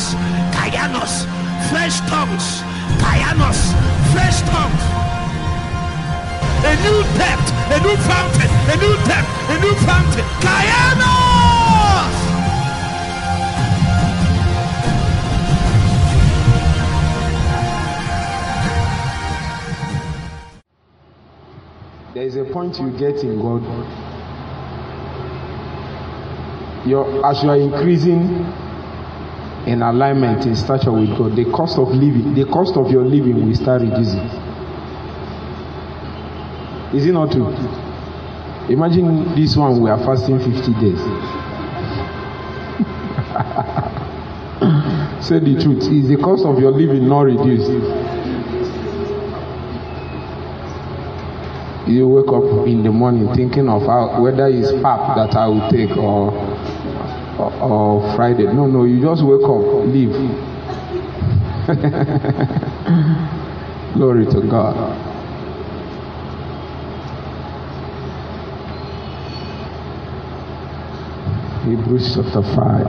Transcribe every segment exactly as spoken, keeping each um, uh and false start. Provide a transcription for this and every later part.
tongues, Kayanos, fresh tongues, Kayanos, fresh tongues. A new depth, a new fountain, a new depth, a new fountain, Kayanos. There is a point you get in God. You're, as you are increasing in alignment, in stature with God, the cost of living, the cost of your living will start reducing. Is it not true? Imagine this one, we are fasting fifty days. Say the truth. Is the cost of your living not reduced? You wake up in the morning thinking of how, whether it's pap that I will take or, or, or Friday. No, no, you just wake up, leave. Glory to God. Hebrews chapter five.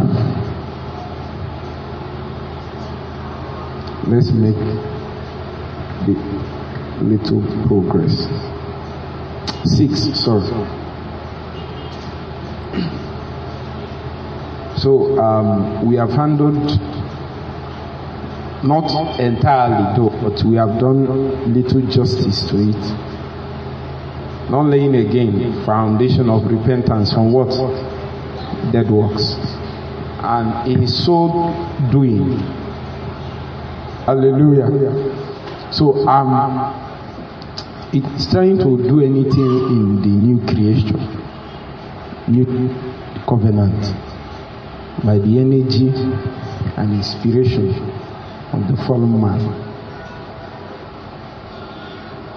Let's make the little progress. Six, sorry. So um, we have handled, not entirely though, but we have done little justice to it. Not laying again foundation of repentance from what? Dead works. And in so doing, hallelujah. So um. It's trying to do anything in the new creation, new covenant, by the energy and inspiration of the fallen man.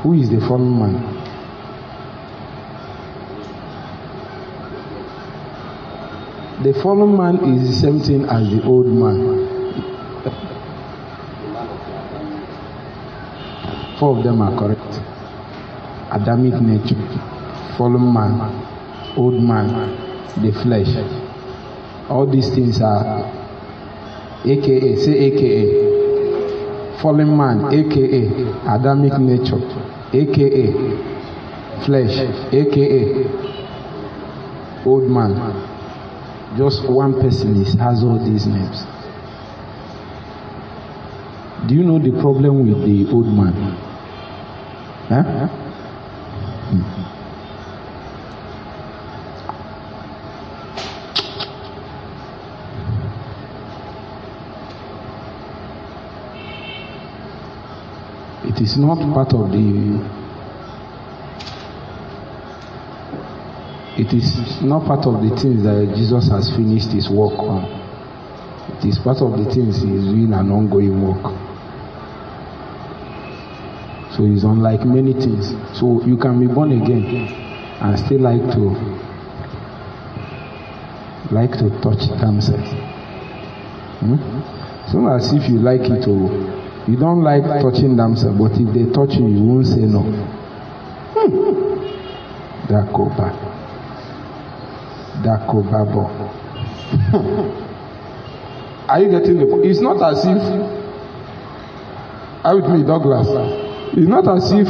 Who is the fallen man? The fallen man is the same thing as the old man. Four of them are correct. Adamic nature, fallen man, old man, the flesh. All these things are A K A, say A K A, fallen man, A K A, Adamic nature, A K A, flesh, A K A, old man. Just one person is, has all these names. Do you know the problem with the old man? Huh? It is not part of the it is not part of the things that Jesus has finished his work on. It is part of the things he is doing an ongoing work. So it's unlike many things. So you can be born again and still like to like to touch themselves. Hmm? It's not as if you like it or you don't like touching themselves, but if they touch you, you won't say no. Hmm. Dakoba. Dakobabo. Are you getting the point? It's not as if I with me, Douglas. It's not as if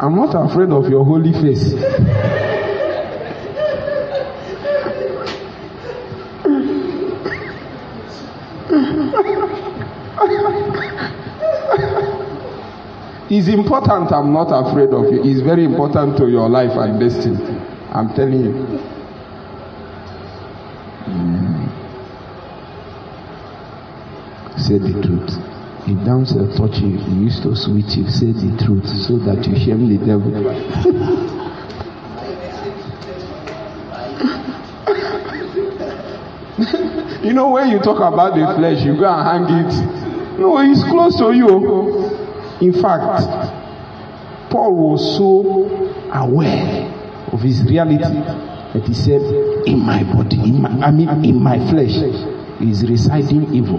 I'm not afraid of your holy face. It's important. I'm not afraid of you. It's very important to your life and destiny. I'm telling you. Mm. Say the truth. If damsel touch you, he used to switch you. Say the truth so that you shame the devil. You know, when you talk about the flesh, you go and hang it. No, it's close to you. In fact, Paul was so aware of his reality that he said, in my body, in my, I mean in my flesh, is residing evil.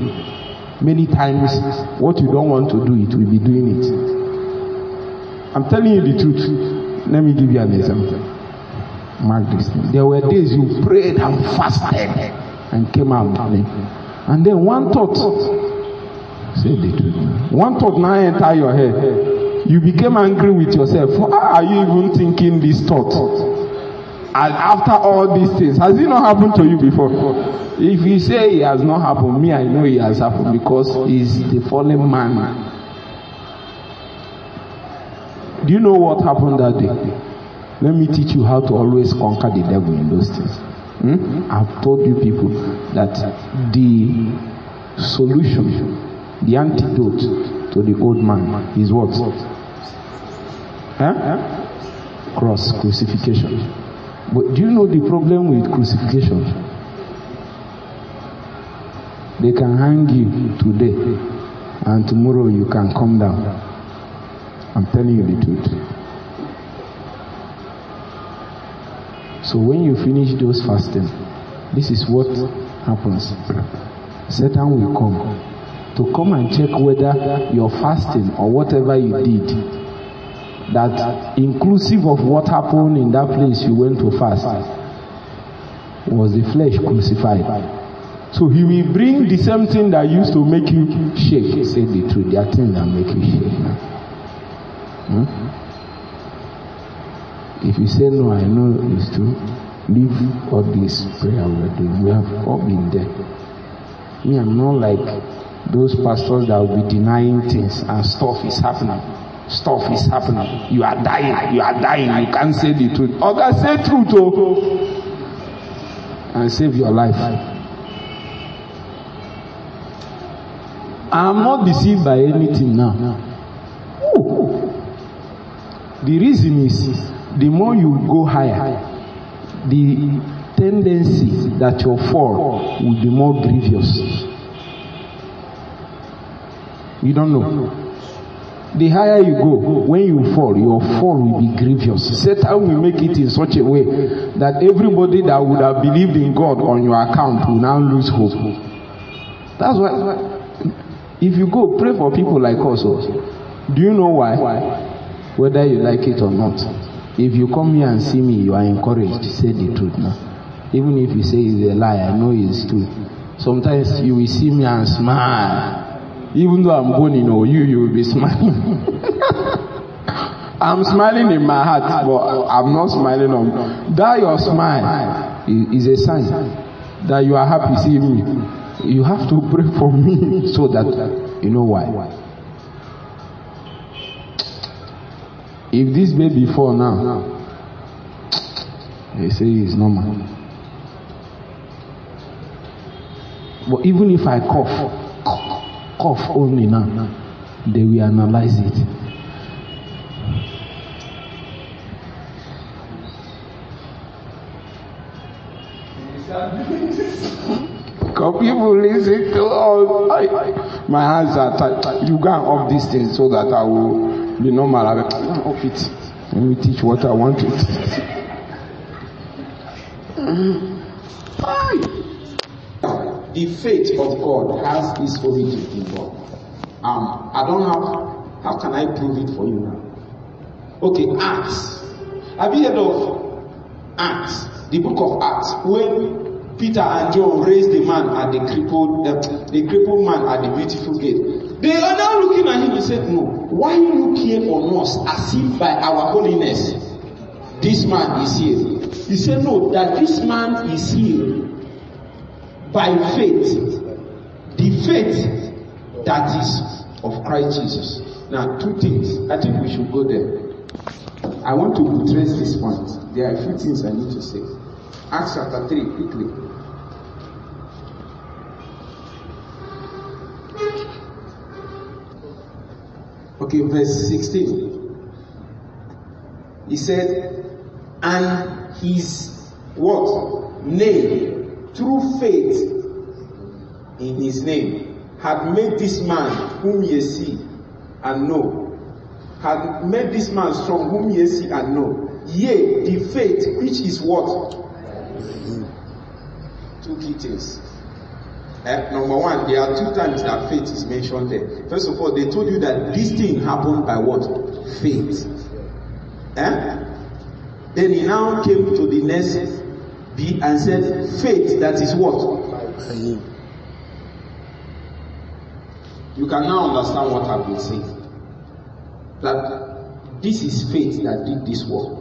Many times what you don't want to do, it will be doing it. I'm telling you the truth. Let me give you an example. Mark this. There were days you prayed and fasted and came out. And then one thought, say the truth. One thought now enter your head. You became angry with yourself. Why are you even thinking this thought? And after all these things, has it not happened to you before? If you say it has not happened, me, I know it has happened because he's the fallen man. Do you know what happened that day? Let me teach you how to always conquer the devil in those things. Hmm? I've told you people that the solution, the antidote to the old man is what? Huh? Huh? Cross, crucifixion. But do you know the problem with crucifixion? They can hang you today and tomorrow you can come down. I'm telling you the truth. So when you finish those fasting, this is what happens. Satan will come to come and check whether your fasting or whatever you did, that inclusive of what happened in that place you went to fast, was the flesh crucified. So he will bring the same thing that used to make you shake. Say the truth, there are things that make you shake. Hmm? If you say no, I know it's true, leave all this prayer we're doing. We have all been there. We are not like those pastors that will be denying things and stuff is happening. Stuff is happening. You are dying. You are dying. You can't say the truth. Or God say truth, oh, and save your life. I'm not deceived by anything now. Ooh. The reason is, the more you go higher, the tendency that your fall will be more grievous. You don't know. The higher you go, when you fall, your fall will be grievous. Satan will make it in such a way that everybody that would have believed in God on your account will now lose hope. That's why, if you go, pray for people like us also. Do you know why? Whether you like it or not. If you come here and see me, you are encouraged to say the truth now. Even if you say it's a lie, I know it's true. Sometimes you will see me and smile. Even though I'm going, you know, you, you will be smiling. I'm smiling in my heart, but I'm not smiling on. That your smile is a sign that you are happy seeing me. You have to pray for me so that you know why. If this baby fall now, they say it's normal. But even if I cough, cough only now, they will analyze it. Because people listen to all. I, I, my hands are tight. You go and off this thing so that I will be normal. I will off it. Let me teach what I want to teach. Hi. The faith of God has its origin in God. Um, I don't have, how can I prove it for you now? Okay, Acts. Have you heard of Acts? The book of Acts. When Peter and John raised the man at the crippled, uh, the crippled man at the beautiful gate, they are now looking at him and said, no, why look here on us as if by our holiness this man is healed? He said, no, that this man is healed by faith, the faith that is of Christ Jesus. Now, two things. I think we should go there. I want to buttress this point. There are a few things I need to say. Acts chapter three, quickly. Okay, verse sixteen. He said, and his what? Name, through faith in his name, had made this man whom ye see and know, had made this man strong whom ye see and know. Yea, the faith which is what? Two key things. Uh, number one, there are two times that faith is mentioned there. First of all, they told you that this thing happened by what? Faith. Eh? Then he now came to the next bit and said, faith that is what? You can now understand what I've been saying. That this is faith that did this work.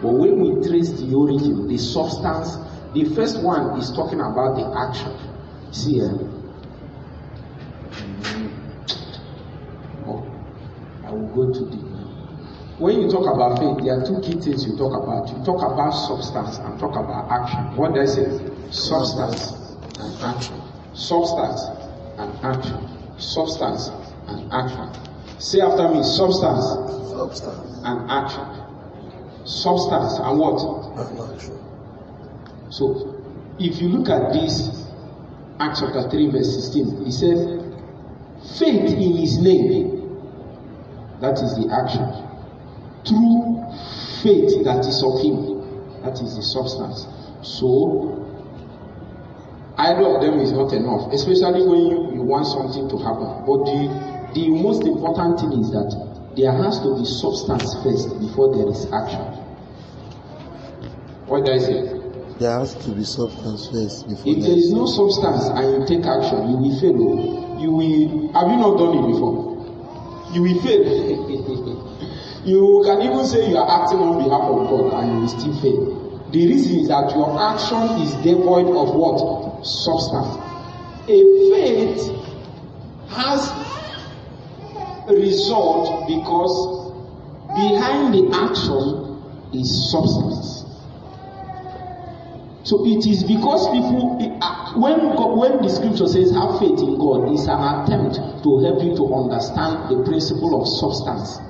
But when we trace the origin, the substance, the first one is talking about the action. See, uh, oh, I will go too deep. When you talk about faith, there are two key things you talk about. You talk about substance and talk about action. What does it? Substance and action. Substance and action. Substance and action. Say after me, substance, substance. And action. Substance and what? And action. So, if you look at this, Acts chapter three verse sixteen, he says, faith in his name, that is the action, through faith that is of him, that is the substance. So, either of them is not enough, especially when you, you want something to happen. But the, the most important thing is that there has to be substance first before there is action. What did I say? There has to be substance first before. If there is no substance and you take action, you will fail. You will. Have you not done it before? You will fail. You can even say you are acting on behalf of God and you will still fail. The reason is that your action is devoid of what? Substance. A faith has result because behind the action is substance. So it is because people, when God, when the scripture says have faith in God, it's an attempt to help you to understand the principle of substance.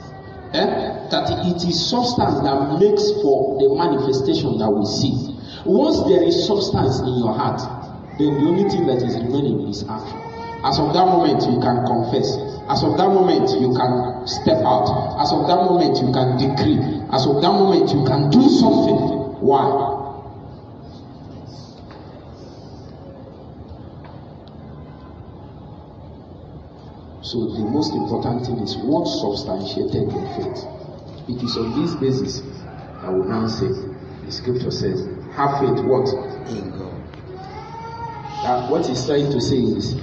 Eh? That it is substance that makes for the manifestation that we see. Once there is substance in your heart, then the only thing that is remaining is action. As of that moment, you can confess. As of that moment, you can step out. As of that moment, you can decree. As of that moment, you can do something. Why? So the most important thing is what substantiated your faith. It is on this basis I will now say the scripture says, have faith what? In God. That what he's trying to say is,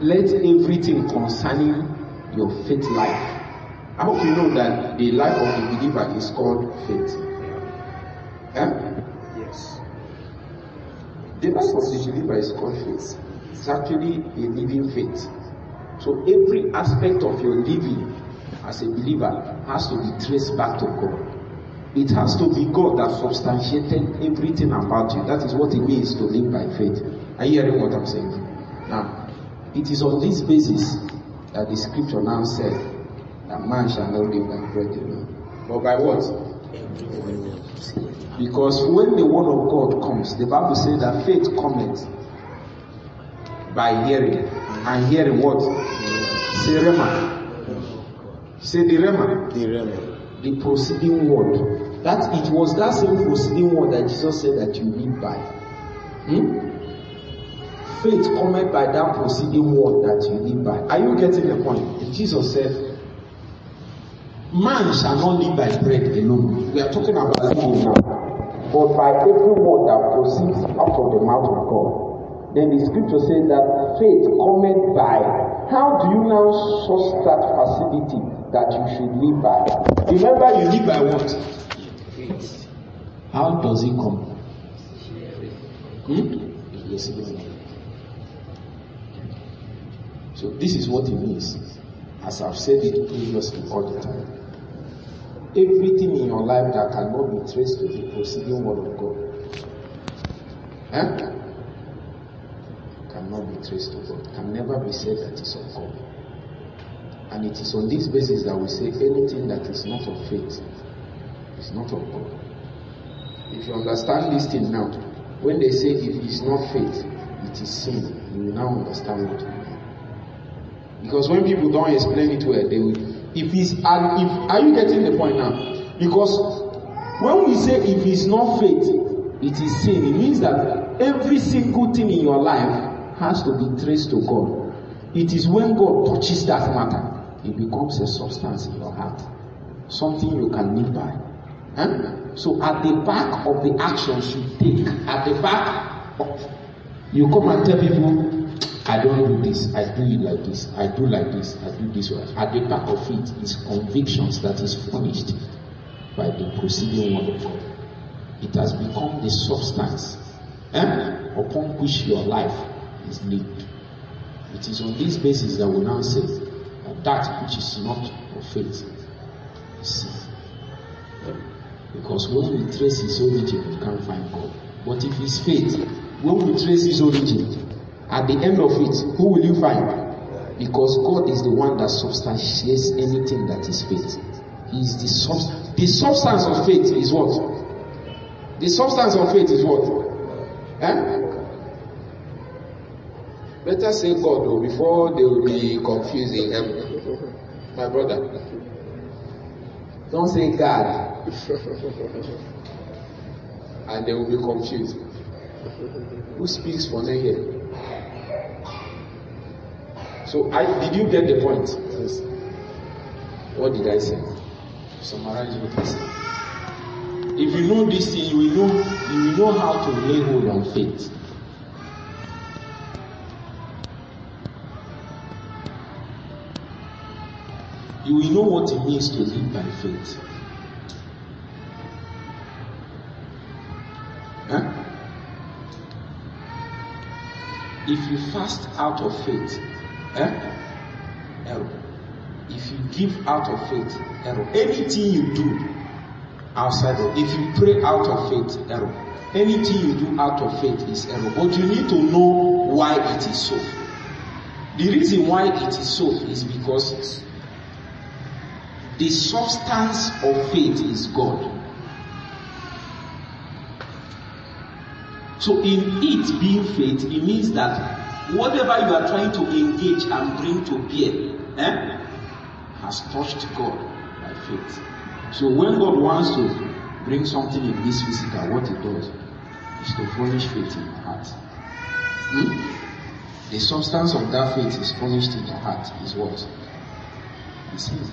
let everything concerning your faith life. I hope you know that the life of the believer is called faith. Eh? Yes. The life of the believer is called faith. It's actually a living faith. So every aspect of your living as a believer has to be traced back to God. It has to be God that substantiated everything about you. That is what it means to live by faith. Are you hearing what I'm saying? Now, it is on this basis that the scripture now said that man shall not live by bread alone, but by what? Because when the word of God comes, the Bible says that faith cometh by hearing, and hearing what? Say Rema. Say the Rema. The Rema. The proceeding word. That it was that same proceeding word that Jesus said that you live by. Hmm? Faith cometh by that proceeding word that you live by. Are you getting the point? Jesus said, man shall not live by bread alone. We are talking about living now. But by every word that proceeds out of the mouth of God. Then the scripture says that faith cometh by. How do you now source that facility that you should live by? Remember, you live by what? Faith. How does it come? Hmm? So this is what it means. As I've said it previously all the time. Everything in your life that cannot be traced to the proceeding word of God. Eh? Cannot be traced to God, can never be said that is of God. And it is on this basis that we say anything that is not of faith is not of God. If you understand this thing now, when they say if it is not faith, it is sin, you will now understand what we mean. Because when people don't explain it well, they will. If it's and if are you getting the point now? Because when we say if it's not faith, it is sin, it means that every single thing in your life has to be traced to God. It is when God touches that matter, it becomes a substance in your heart, something you can live by. Huh? So at the back of the actions you take, at the back of, you come and tell people, I don't do this, I do it like this, I do like this, I do this way. At the back of it is convictions that is furnished by the proceeding word of God. It has become the substance eh, upon which your life is lived. It is on this basis that we now say that that which is not of faith is sin. Because when we trace his origin, we can't find God. But if it's faith, when we trace his origin, at the end of it, who will you find? Because God is the one that substantiates anything that is faith. He is the substance. The substance of faith is what? The substance of faith is what? Eh? Better say God though, before they will be confusing him. My brother, don't say God, and they will be confused. Who speaks for them here? So, I, did you get the point? Yes. What did I say? Summarize what I said. If you know this thing, you will know, you will know how to lay hold on faith. You will know what it means to live by faith. Huh? If you fast out of faith, Eh? error. If you give out of faith, error. Anything you do outside of, if you pray out of faith, error. Anything you do out of faith is error. But you need to know why it is so. The reason why it is so is because the substance of faith is God. So in it being faith, it means that whatever you are trying to engage and bring to bear eh, has touched God by faith. So when God wants to bring something in this physical, what he does is to furnish faith in your heart. Hmm? The substance of that faith is furnished in your heart is what? It's his.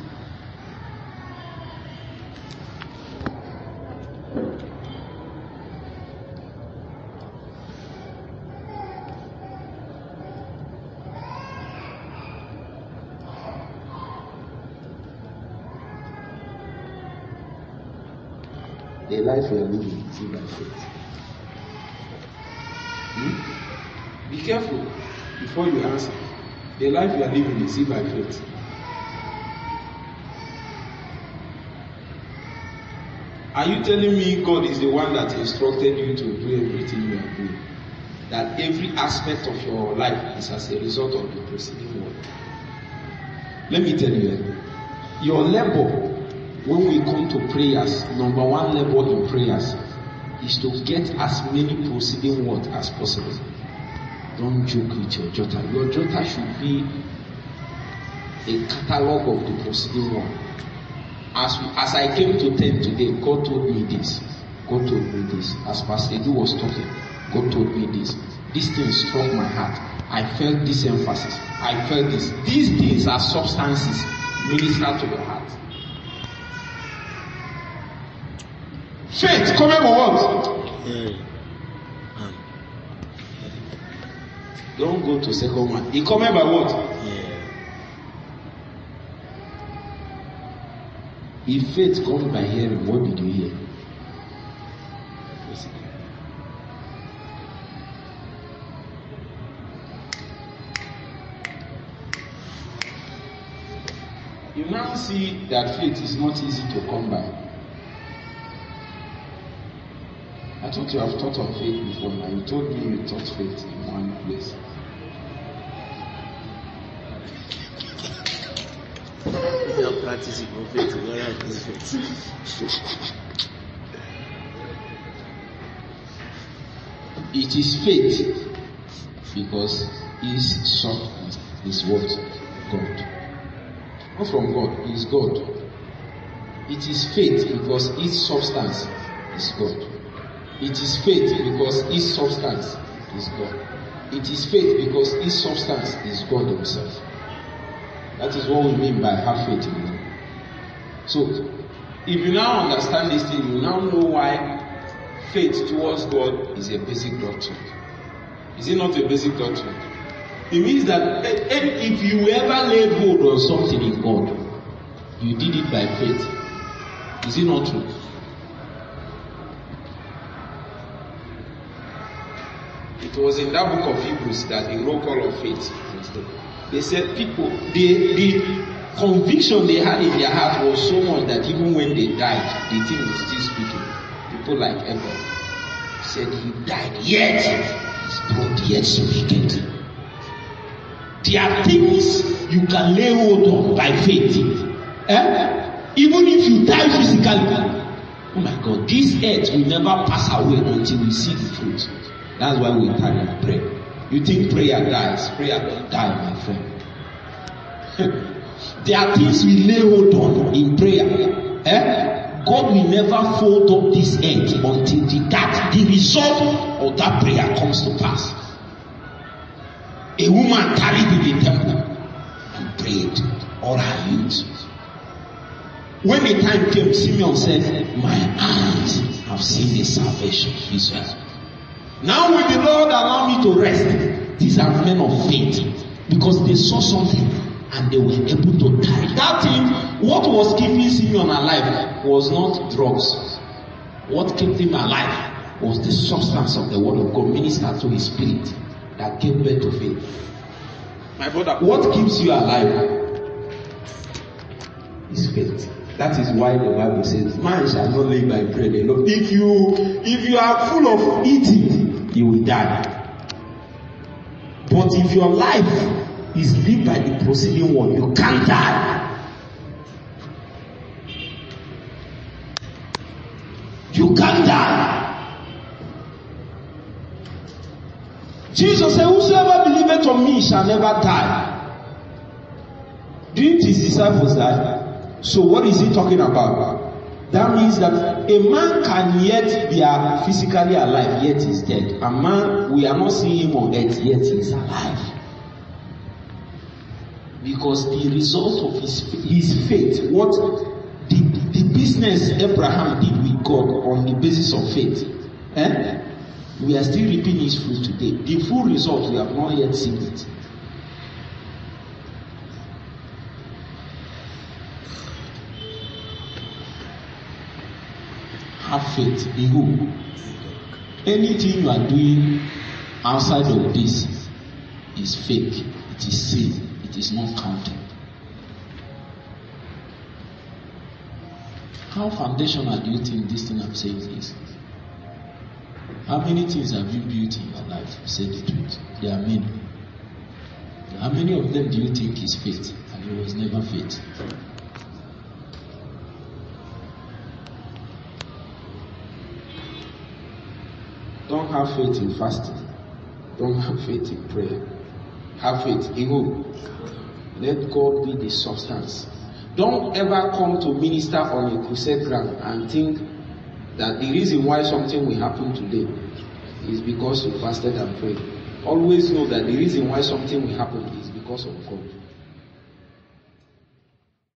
The life we are living is by faith. Hmm? Be careful before you answer. The life you are living is by faith. Are you telling me God is the one that instructed you to do everything you are doing? That every aspect of your life is as a result of the preceding word? Let me tell you, your labor. When we come to prayers, number one level in prayers is to get as many proceeding words as possible. Don't joke with your jota. Your jota should be a catalogue of the proceeding word. As we, as I came to ten today, God told me this. God told me this. As Pastor Edu was talking, God told me this. These things struck my heart. I felt this emphasis. I felt this. These things are substances ministered to the heart. Faith, come over what? Mm. Mm. Don't go to second one. He come over what? Yeah. If faith comes by hearing, what did you hear? You now see that faith is not easy to come by. I thought you have thought of faith before. Now you told me you taught faith in one place. You don't practice it for faith. You don't practice faith. It is faith because His substance is what? God. Not from God. It is God. It is faith because its substance is God. It is faith because its substance is God. It is faith because its substance is God Himself. That is what we mean by have faith in Him. So, if you now understand this thing, you now know why faith towards God is a basic doctrine. Is it not a basic doctrine? It means that if you ever laid hold on something in God, you did it by faith. Is it not true? It was in that book of Hebrews that the roll call of faith was there. They said people, they, the conviction they had in their heart was so much that even when they died, the thing was still speaking. People like Abel said he died, yet his blood yet speaketh. There are things you can lay hold on by faith. Eh? Even if you die physically, oh my God, this earth will never pass away until we see the fruit. That's why we tarry and pray. You think prayer dies? Prayer will die, my friend. There are things we lay hold on in prayer. Eh? God will never fold up this earth until the, that, the result of that prayer comes to pass. A woman tarried in the temple and prayed all her youth. When the time came, Simeon said, "My eyes have seen the salvation of Israel." Now will the Lord allow me to rest? These are men of faith, because they saw something and they were able to die. That thing, what was keeping Simeon alive was not drugs. What kept him alive was the substance of the word of God ministered to his spirit that gave birth to faith. My brother, what keeps you alive is faith. That is why the Bible says, "Man shall not live by bread alone." If you if you are full of eating, you will die. But if your life is lived by the proceeding word, you can't die. You can't die. Jesus said, "Whosoever believeth on me shall never die." Didn't his disciples die? So what is he talking about? That means that a man can yet be physically alive, yet he's dead. A man, we are not seeing him on earth, yet he's alive. Because the result of his, his faith, what the, the business Abraham did with God on the basis of faith, eh? We are still reaping his fruit today. The full result, we have not yet seen it. Have faith in who? Anything you are doing outside of this is fake, it is sin, it is not counted. How foundational do you think this thing I'm saying is? How many things have you built in your life? Say the truth. There are many. How many of them do you think is faith? And it was never faith. Don't have faith in fasting. Don't have faith in prayer. Have faith in who? Let God be the substance. Don't ever come to minister on a crusade ground and think that the reason why something will happen today is because you fasted and prayed. Always know that the reason why something will happen is because of God.